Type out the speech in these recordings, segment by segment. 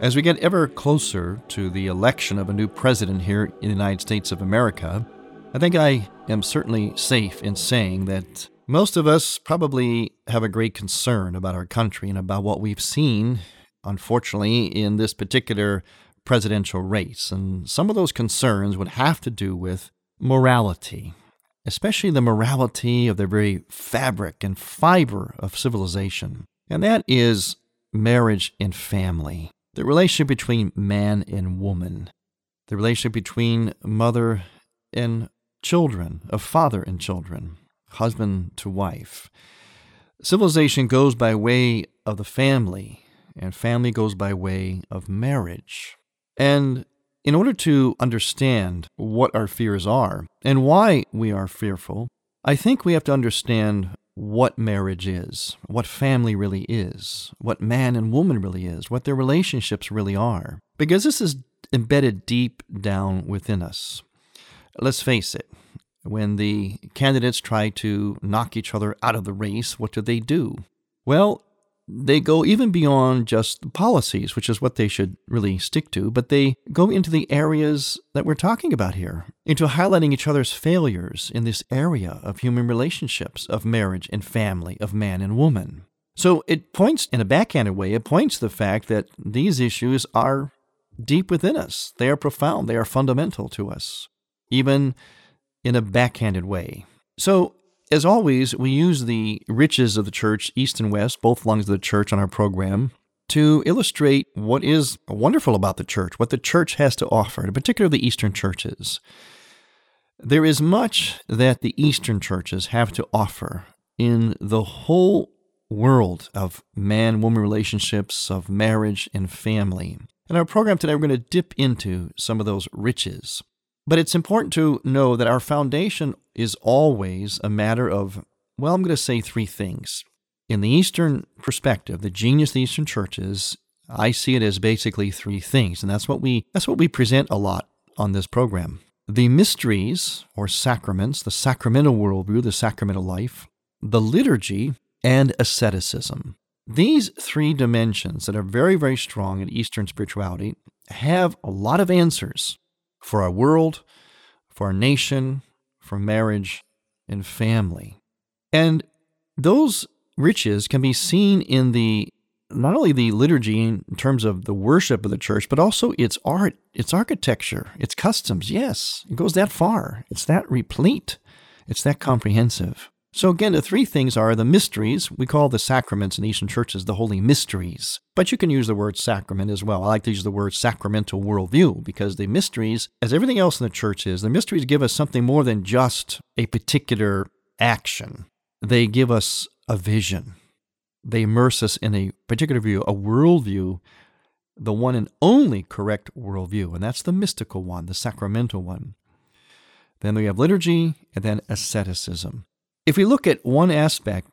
As we get ever closer to the election of a new president here in the United States of America, I think I am certainly safe in saying that most of us probably have a great concern about our country and about what we've seen, unfortunately, in this particular presidential race. And some of those concerns would have to do with morality, especially the morality of the very fabric and fiber of civilization. And that is marriage and family, the relationship between man and woman, the relationship between mother and children, of father and children, husband to wife. Civilization goes by way of the family, and family goes by way of marriage. And in order to understand what our fears are and why we are fearful, I think we have to understand what marriage is, what family really is, what man and woman really is, what their relationships really are, because this is embedded deep down within us. Let's face it, when the candidates try to knock each other out of the race, what do? Well, they go even beyond just policies, which is what they should really stick to, but they go into the areas that we're talking about here, into highlighting each other's failures in this area of human relationships, of marriage and family, of man and woman. So it points, in a backhanded way, it points to the fact that these issues are deep within us. They are profound. They are fundamental to us, even in a backhanded way. So, as always, we use the riches of the church, East and West, both lungs of the church on our program, to illustrate what is wonderful about the church, what the church has to offer, in particular the Eastern churches. There is much that the Eastern churches have to offer in the whole world of man-woman relationships, of marriage and family. In our program today, we're going to dip into some of those riches. But it's important to know that our foundation is always a matter of, well, I'm going to say three things. In the Eastern perspective, the genius of the Eastern churches, I see it as basically three things, and that's what we present a lot on this program. The mysteries or sacraments, the sacramental worldview, the sacramental life, the liturgy, and asceticism. These three dimensions that are very, very strong in Eastern spirituality have a lot of answers for our world, for our nation, for marriage and family. And those riches can be seen in the not only the liturgy in terms of the worship of the church, but also its art, its architecture, its customs. Yes, it goes that far. It's that replete. It's that comprehensive. So again, the three things are the mysteries. We call the sacraments in Eastern churches the holy mysteries, but you can use the word sacrament as well. I like to use the word sacramental worldview because the mysteries, as everything else in the church is, the mysteries give us something more than just a particular action. They give us a vision. They immerse us in a particular view, a worldview the one and only correct worldview, and that's the mystical one, the sacramental one. Then we have liturgy, and then asceticism. If we look at one aspect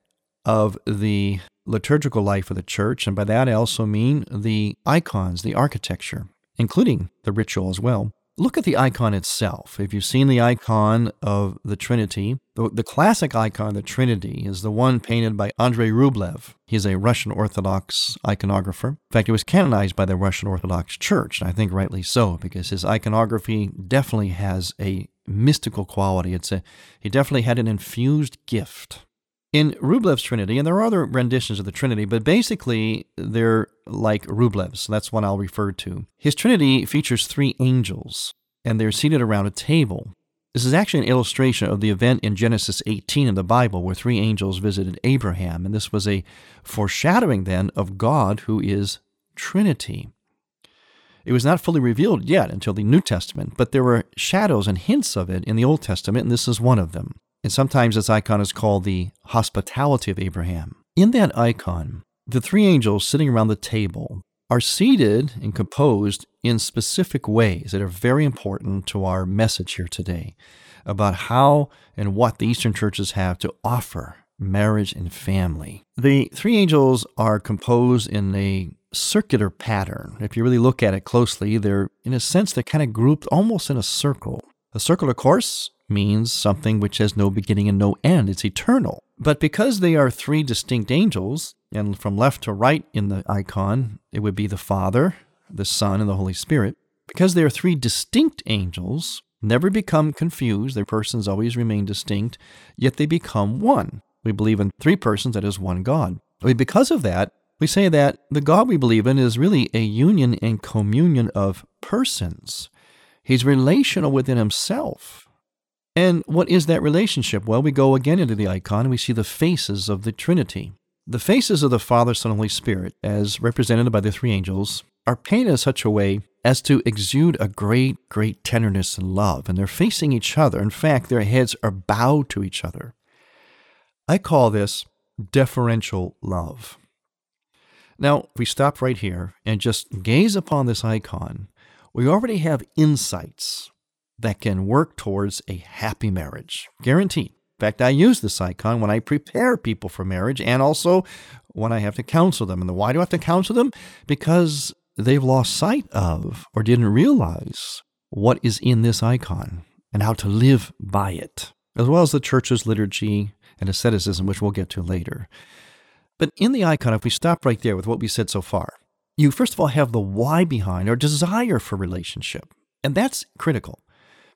of the liturgical life of the church, and by that I also mean the icons, the architecture, including the ritual as well, look at the icon itself. If you've seen the icon of the Trinity, the classic icon of the Trinity is the one painted by Andrei Rublev. He's a Russian Orthodox iconographer. In fact, he was canonized by the Russian Orthodox Church, and I think rightly so, because his iconography definitely has a mystical quality. He definitely had an infused gift. In Rublev's Trinity, and there are other renditions of the Trinity, but basically they're like Rublev's. That's one I'll refer to. His Trinity features three angels, and they're seated around a table. This is actually an illustration of the event in Genesis 18 in the Bible where three angels visited Abraham, and this was a foreshadowing then of God who is Trinity. It was not fully revealed yet until the New Testament, but there were shadows and hints of it in the Old Testament, and this is one of them. And sometimes this icon is called the hospitality of Abraham. In that icon, the three angels sitting around the table are seated and composed in specific ways that are very important to our message here today about how and what the Eastern churches have to offer marriage and family. The three angels are composed in a circular pattern. If you really look at it closely, they're kind of grouped almost in a circle. A circle, of course, means something which has no beginning and no end. It's eternal. But because they are three distinct angels, and from left to right in the icon, it would be the Father, the Son, and the Holy Spirit. Because they are three distinct angels, never become confused. Their persons always remain distinct, yet they become one. We believe in three persons, that is one God. Because of that, we say that the God we believe in is really a union and communion of persons. He's relational within himself. And what is that relationship? Well, we go again into the icon and we see the faces of the Trinity. The faces of the Father, Son, and Holy Spirit, as represented by the three angels, are painted in such a way as to exude a great, great tenderness and love. And they're facing each other. In fact, their heads are bowed to each other. I call this deferential love. Now, if we stop right here and just gaze upon this icon, we already have insights that can work towards a happy marriage, guaranteed. In fact, I use this icon when I prepare people for marriage and also when I have to counsel them. And why do I have to counsel them? Because they've lost sight of or didn't realize what is in this icon and how to live by it, as well as the church's liturgy and asceticism, which we'll get to later. But in the icon, if we stop right there with what we said so far, you first of all have the why behind or desire for relationship. And that's critical.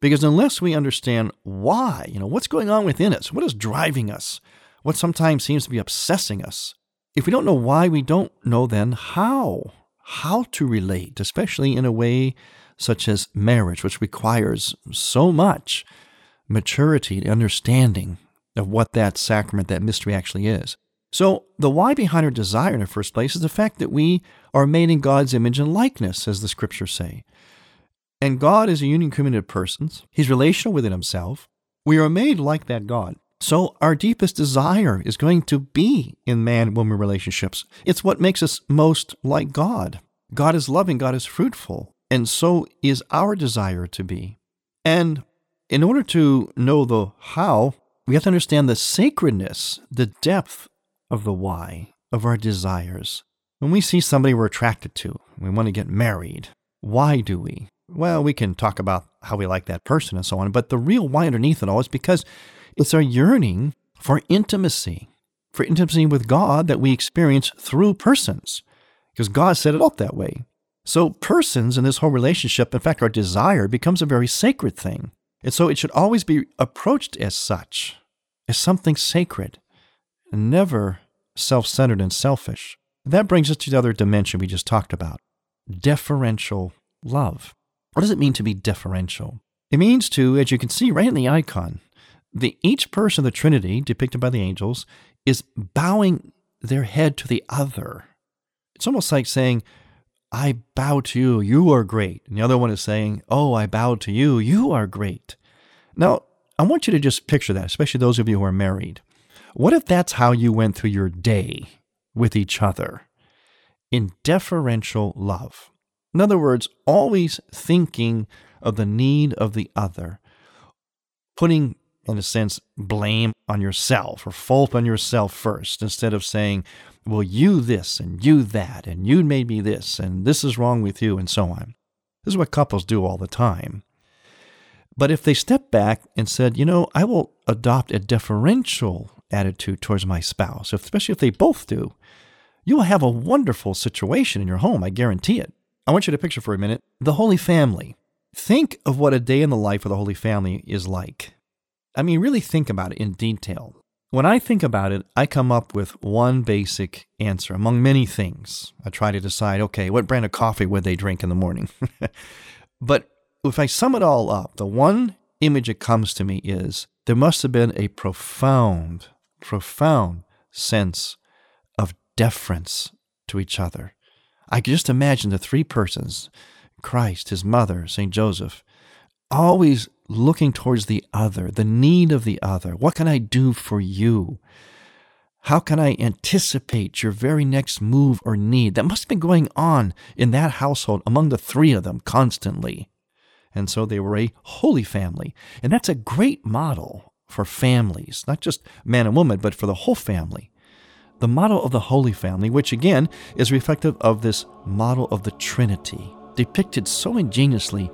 Because unless we understand why, what's going on within us, what is driving us, what sometimes seems to be obsessing us, if we don't know why, we don't know then how to relate, especially in a way such as marriage, which requires so much maturity and understanding of what that sacrament, that mystery actually is. So the why behind our desire in the first place is the fact that we are made in God's image and likeness, as the scriptures say. And God is a union community of persons. He's relational within himself. We are made like that God. So our deepest desire is going to be in man-woman relationships. It's what makes us most like God. God is loving, God is fruitful, and so is our desire to be. And in order to know the how, we have to understand the sacredness, the depth of the why, of our desires. When we see somebody we're attracted to, we want to get married, why do we? Well, we can talk about how we like that person and so on, but the real why underneath it all is because it's our yearning for intimacy with God that we experience through persons, because God set it up that way. So persons in this whole relationship, in fact, our desire becomes a very sacred thing. And so it should always be approached as such, as something sacred, and never self-centered and selfish. That brings us to the other dimension we just talked about, deferential love. What does it mean to be deferential? It means to, as you can see right in the icon, each person of the Trinity, depicted by the angels, is bowing their head to the other. It's almost like saying, I bow to you, you are great. And the other one is saying, oh, I bow to you, you are great. Now, I want you to just picture that, especially those of you who are married. What if that's how you went through your day with each other? In deferential love. In other words, always thinking of the need of the other, putting, in a sense, blame on yourself or fault on yourself first, instead of saying, well, you this and you that and you made me this and this is wrong with you and so on. This is what couples do all the time. But if they step back and said, you know, I will adopt a deferential attitude towards my spouse, especially if they both do, you will have a wonderful situation in your home. I guarantee it. I want you to picture for a minute the Holy Family. Think of what a day in the life of the Holy Family is like. I mean, really think about it in detail. When I think about it, I come up with one basic answer among many things. I try to decide, okay, what brand of coffee would they drink in the morning? But if I sum it all up, the one image that comes to me is there must have been a profound, profound sense of deference to each other. I could just imagine the three persons, Christ, his mother, St. Joseph, always looking towards the other, the need of the other. What can I do for you? How can I anticipate your very next move or need? That must have been going on in that household among the three of them constantly. And so they were a holy family. And that's a great model for families, not just man and woman, but for the whole family. The model of the Holy Family, which again is reflective of this model of the Trinity, depicted so ingeniously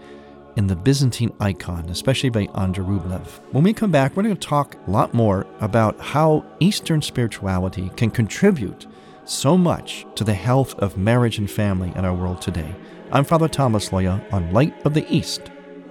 in the Byzantine icon, especially by Andrei Rublev. When we come back, we're going to talk a lot more about how Eastern spirituality can contribute so much to the health of marriage and family in our world today. I'm Father Thomas Loya on Light of the East.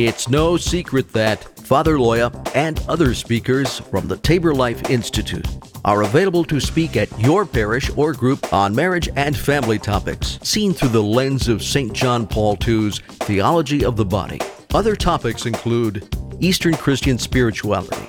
It's no secret that Father Loya and other speakers from the Tabor Life Institute are available to speak at your parish or group on marriage and family topics, seen through the lens of St. John Paul II's Theology of the Body. Other topics include Eastern Christian spirituality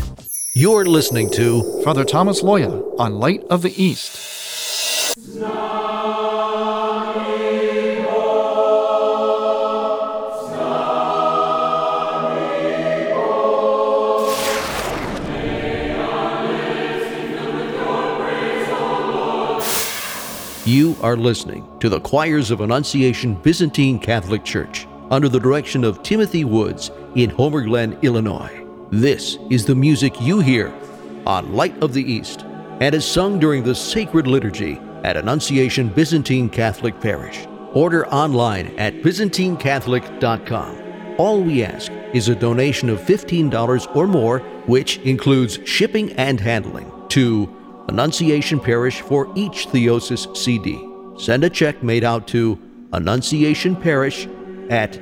You're listening to Father Thomas Loya on Light of the East. You are listening to the choirs of Annunciation Byzantine Catholic Church under the direction of Timothy Woods in Homer Glen, Illinois. This is the music you hear on Light of the East and is sung during the sacred liturgy at Annunciation Byzantine Catholic Parish. Order online at ByzantineCatholic.com. All we ask is a donation of $15 or more, which includes shipping and handling, to Annunciation Parish for each Theosis CD. Send a check made out to Annunciation Parish at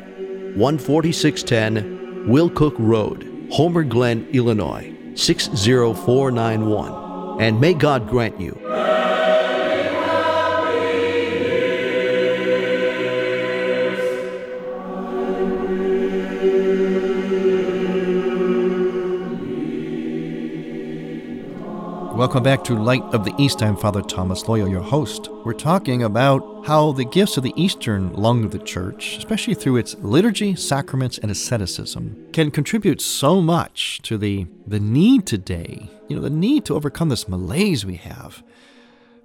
14610 Willcook Road, Homer Glen, Illinois, 60491. And may God grant you. Welcome back to Light of the East. I'm Father Thomas Loya, your host. We're talking about how the gifts of the Eastern lung of the Church, especially through its liturgy, sacraments, and asceticism, can contribute so much to the need today, the need to overcome this malaise we have,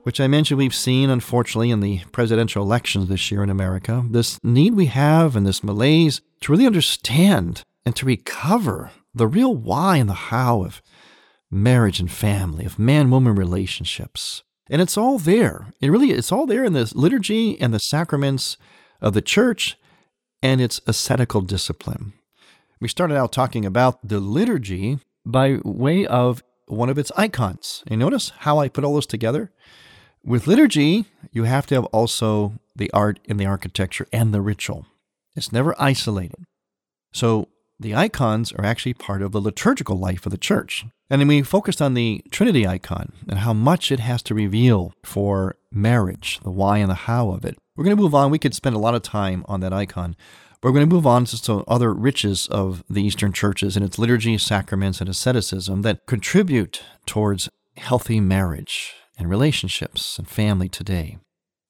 which I mentioned we've seen, unfortunately, in the presidential elections this year in America, this need we have and this malaise to really understand and to recover the real why and the how of marriage and family, of man-woman relationships. And it's all there. It really, it's all there in the liturgy and the sacraments of the church and its ascetical discipline. We started out talking about the liturgy by way of one of its icons. And notice how I put all those together? With liturgy, you have to have also the art and the architecture and the ritual. It's never isolated. So the icons are actually part of the liturgical life of the church. And then we focused on the Trinity icon and how much it has to reveal for marriage, the why and the how of it. We're going to move on. We could spend a lot of time on that icon. But we're going to move on to some other riches of the Eastern churches and its liturgy, sacraments, and asceticism that contribute towards healthy marriage and relationships and family today.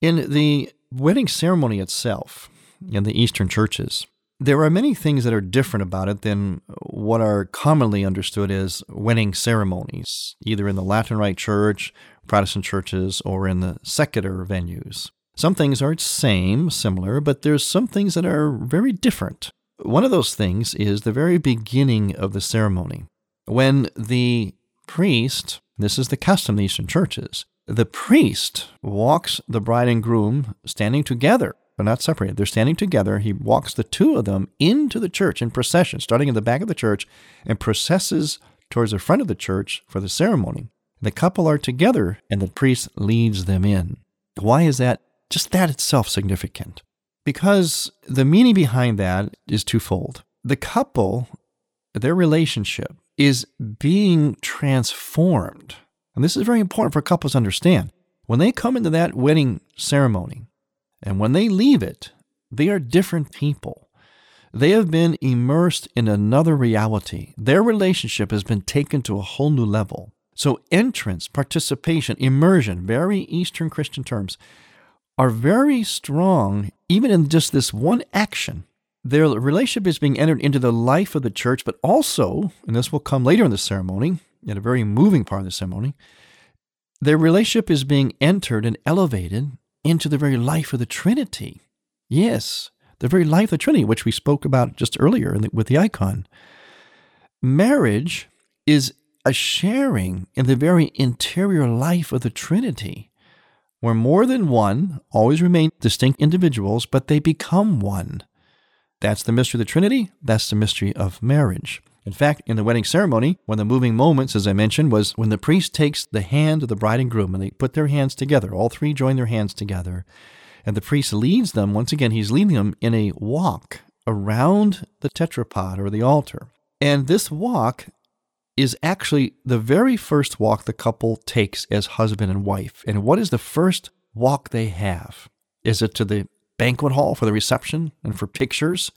In the wedding ceremony itself in the Eastern churches, there are many things that are different about it than what are commonly understood as wedding ceremonies, either in the Latin Rite Church, Protestant churches, or in the secular venues. Some things are the same, similar, but there's some things that are very different. One of those things is the very beginning of the ceremony. When the priest, this is the custom in the Eastern churches, the priest walks the bride and groom standing together. They're not separated. They're standing together. He walks the two of them into the church in procession, starting in the back of the church and processes towards the front of the church for the ceremony. The couple are together and the priest leads them in. Why is that? Just that itself significant. Because the meaning behind that is twofold. The couple, their relationship, is being transformed. And this is very important for couples to understand. When they come into that wedding ceremony, and when they leave it, they are different people. They have been immersed in another reality. Their relationship has been taken to a whole new level. So entrance, participation, immersion, very Eastern Christian terms, are very strong even in just this one action. Their relationship is being entered into the life of the church, but also, and this will come later in the ceremony, in a very moving part of the ceremony, their relationship is being entered and elevated into the very life of the Trinity. Yes, the very life of the Trinity, which we spoke about just earlier with the icon. Marriage is a sharing in the very interior life of the Trinity, where more than one always remain distinct individuals, but they become one. That's the mystery of the Trinity. That's the mystery of marriage. In fact, in the wedding ceremony, one of the moving moments, as I mentioned, was when the priest takes the hand of the bride and groom and they put their hands together. All three join their hands together. And the priest leads them, once again, he's leading them in a walk around the tetrapod or the altar. And this walk is actually the very first walk the couple takes as husband and wife. And what is the first walk they have? Is it to the banquet hall for the reception and for pictures?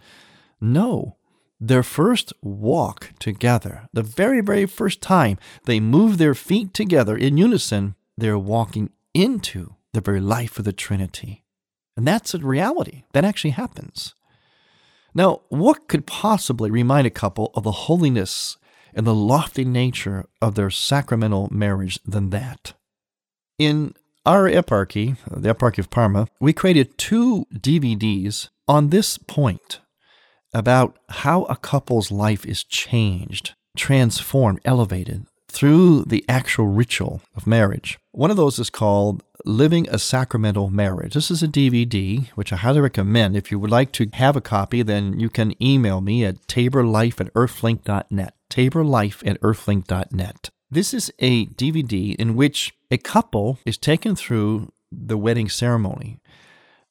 No. Their first walk together, the very, very first time they move their feet together in unison, they're walking into the very life of the Trinity. And that's a reality. That actually happens. Now, what could possibly remind a couple of the holiness and the lofty nature of their sacramental marriage than that? In our eparchy, the Eparchy of Parma, we created two DVDs on this point, about how a couple's life is changed, transformed, elevated through the actual ritual of marriage. One of those is called Living a Sacramental Marriage. This is a DVD, which I highly recommend. If you would like to have a copy, then you can email me at taborlife@earthlink.net, taborlife@earthlink.net. This is a DVD in which a couple is taken through the wedding ceremony.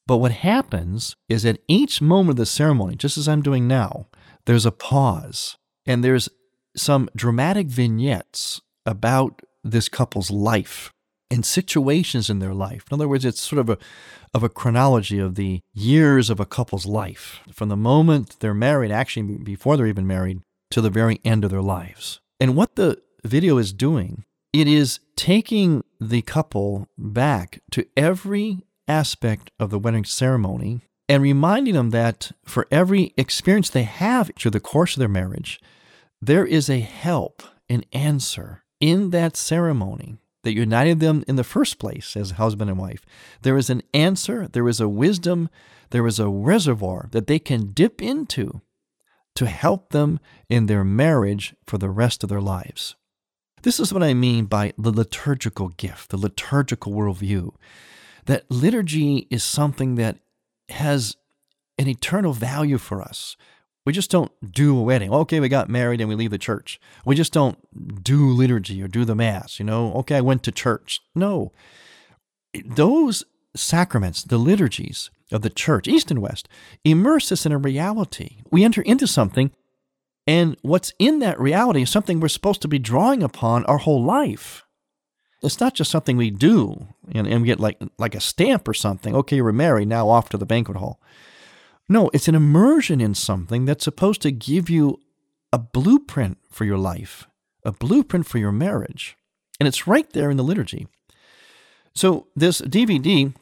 But what happens is at each moment of the ceremony, just as I'm doing now, there's a pause and there's some dramatic vignettes about this couple's life and situations in their life. In other words, it's sort of a chronology of the years of a couple's life from the moment they're married, actually before they're even married, to the very end of their lives. And what the video is doing, it is taking the couple back to every aspect of the wedding ceremony and reminding them that for every experience they have through the course of their marriage, there is a help, an answer in that ceremony that united them in the first place as husband and wife. There is an answer, there is a wisdom, there is a reservoir that they can dip into to help them in their marriage for the rest of their lives. This is what I mean by the liturgical gift, the liturgical worldview, that liturgy is something that has an eternal value for us. We just don't do a wedding. Okay, we got married and we leave the church. We just don't do liturgy or do the Mass, Okay, I went to church. No. Those sacraments, the liturgies of the church, East and West, immerse us in a reality. We enter into something, and what's in that reality is something we're supposed to be drawing upon our whole life. It's not just something we do and we get like a stamp or something. Okay, we're married, now off to the banquet hall. No, it's an immersion in something that's supposed to give you a blueprint for your life, a blueprint for your marriage. And it's right there in the liturgy. So this DVD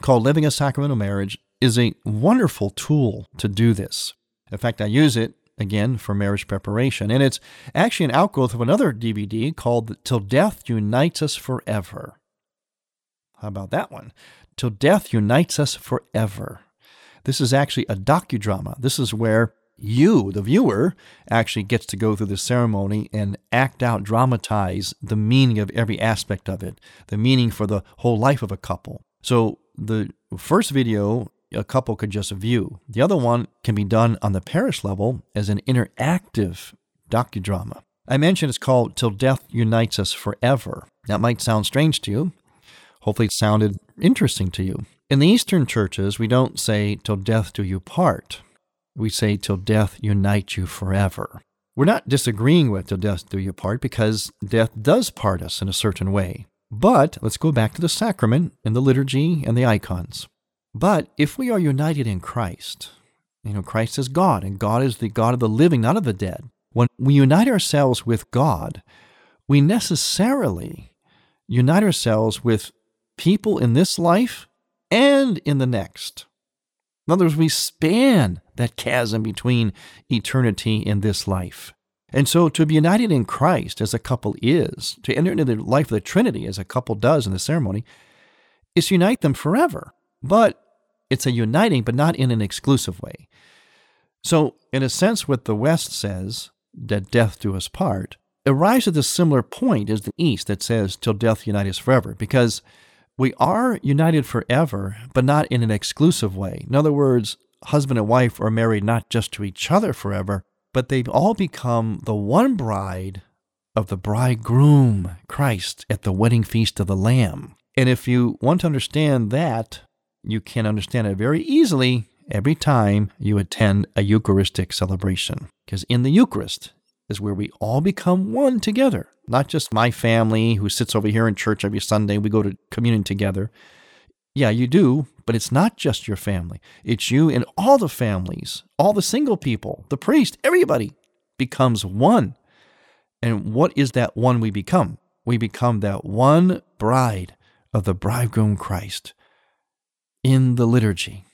called Living a Sacramental Marriage is a wonderful tool to do this. In fact, I use it, again, for marriage preparation. And it's actually an outgrowth of another DVD called Till Death Unites Us Forever. How about that one? Till Death Unites Us Forever. This is actually a docudrama. This is where you, the viewer, actually gets to go through the ceremony and act out, dramatize the meaning of every aspect of it, the meaning for the whole life of a couple. So the first video, a couple could just view. The other one can be done on the parish level as an interactive docudrama. I mentioned it's called Till Death Unites Us Forever. That might sound strange to you. Hopefully it sounded interesting to you. In the Eastern churches, we don't say, till death do you part. We say, till death unite you forever. We're not disagreeing with till death do you part, because death does part us in a certain way. But let's go back to the sacrament and the liturgy and the icons. But if we are united in Christ, Christ is God, and God is the God of the living, not of the dead. When we unite ourselves with God, we necessarily unite ourselves with people in this life and in the next. In other words, we span that chasm between eternity and this life. And so to be united in Christ as a couple is, to enter into the life of the Trinity as a couple does in the ceremony, is unite them forever. But it's a uniting, but not in an exclusive way. So in a sense, what the West says, that death do us part, arrives at a similar point as the East that says, till death unite us forever, because we are united forever, but not in an exclusive way. In other words, husband and wife are married not just to each other forever, but they've all become the one bride of the bridegroom, Christ, at the wedding feast of the Lamb. And if you want to understand that, you can understand it very easily every time you attend a Eucharistic celebration. Because in the Eucharist is where we all become one together. Not just my family who sits over here in church every Sunday. We go to communion together. Yeah, you do, but it's not just your family. It's you and all the families, all the single people, the priest, everybody becomes one. And what is that one we become? We become that one bride of the bridegroom Christ in the liturgy,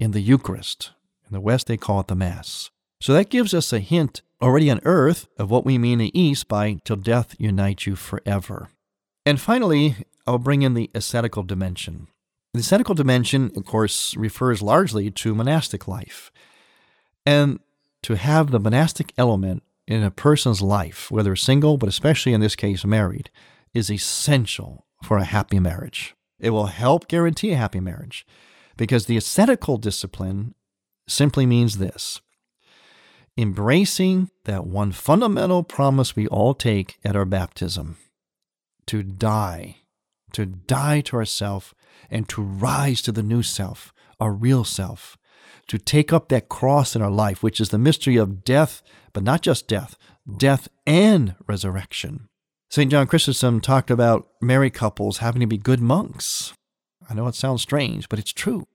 in the Eucharist. In the West, they call it the Mass. So that gives us a hint already on earth of what we mean in the East by till death unite you forever. And finally, I'll bring in the ascetical dimension. The ascetical dimension, of course, refers largely to monastic life. And to have the monastic element in a person's life, whether single, but especially in this case married, is essential for a happy marriage. It will help guarantee a happy marriage, because the ascetical discipline simply means this: embracing that one fundamental promise we all take at our baptism, to die to ourselves and to rise to the new self, our real self, to take up that cross in our life, which is the mystery of death, but not just death, death and resurrection. St. John Chrysostom talked about married couples having to be good monks. I know it sounds strange, but it's true.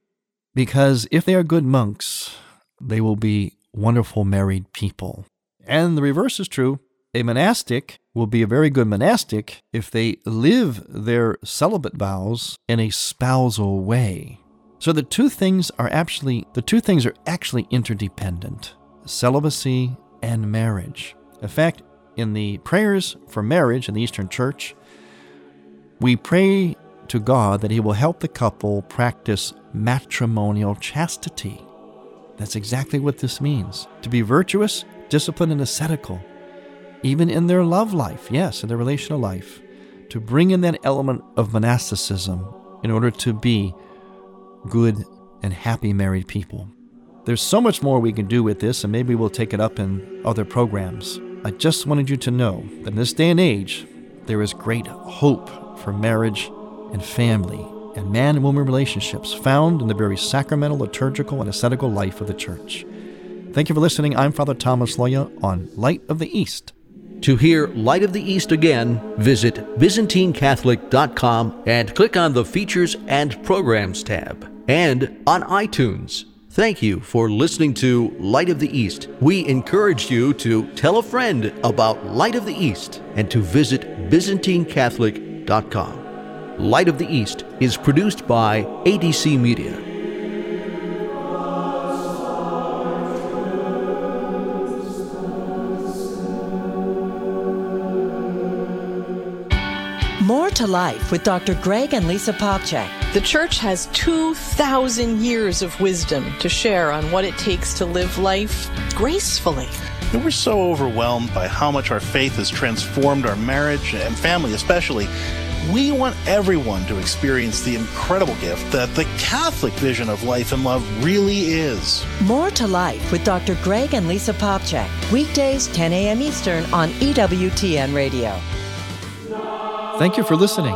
Because if they are good monks, they will be wonderful married people. And the reverse is true. A monastic will be a very good monastic if they live their celibate vows in a spousal way. So the two things are actually interdependent: celibacy and marriage. In fact, in the prayers for marriage in the Eastern Church, we pray to God that He will help the couple practice matrimonial chastity. That's exactly what this means, to be virtuous, disciplined, and ascetical, even in their love life, yes, in their relational life, to bring in that element of monasticism in order to be good and happy married people. There's so much more we can do with this, and maybe we'll take it up in other programs. I just wanted you to know that in this day and age, there is great hope for marriage and family and man and woman relationships found in the very sacramental, liturgical, and ascetical life of the Church. Thank you for listening. I'm Father Thomas Loya on Light of the East. To hear Light of the East again, visit ByzantineCatholic.com and click on the Features and Programs tab, and on iTunes. Thank you for listening to Light of the East. We encourage you to tell a friend about Light of the East and to visit ByzantineCatholic.com. Light of the East is produced by ADC Media. More to Life with Dr. Greg and Lisa Popchak. The Church has 2,000 years of wisdom to share on what it takes to live life gracefully. And we're so overwhelmed by how much our faith has transformed our marriage and family especially. We want everyone to experience the incredible gift that the Catholic vision of life and love really is. More to Life with Dr. Greg and Lisa Popchak. Weekdays, 10 a.m. Eastern on EWTN Radio. Thank you for listening.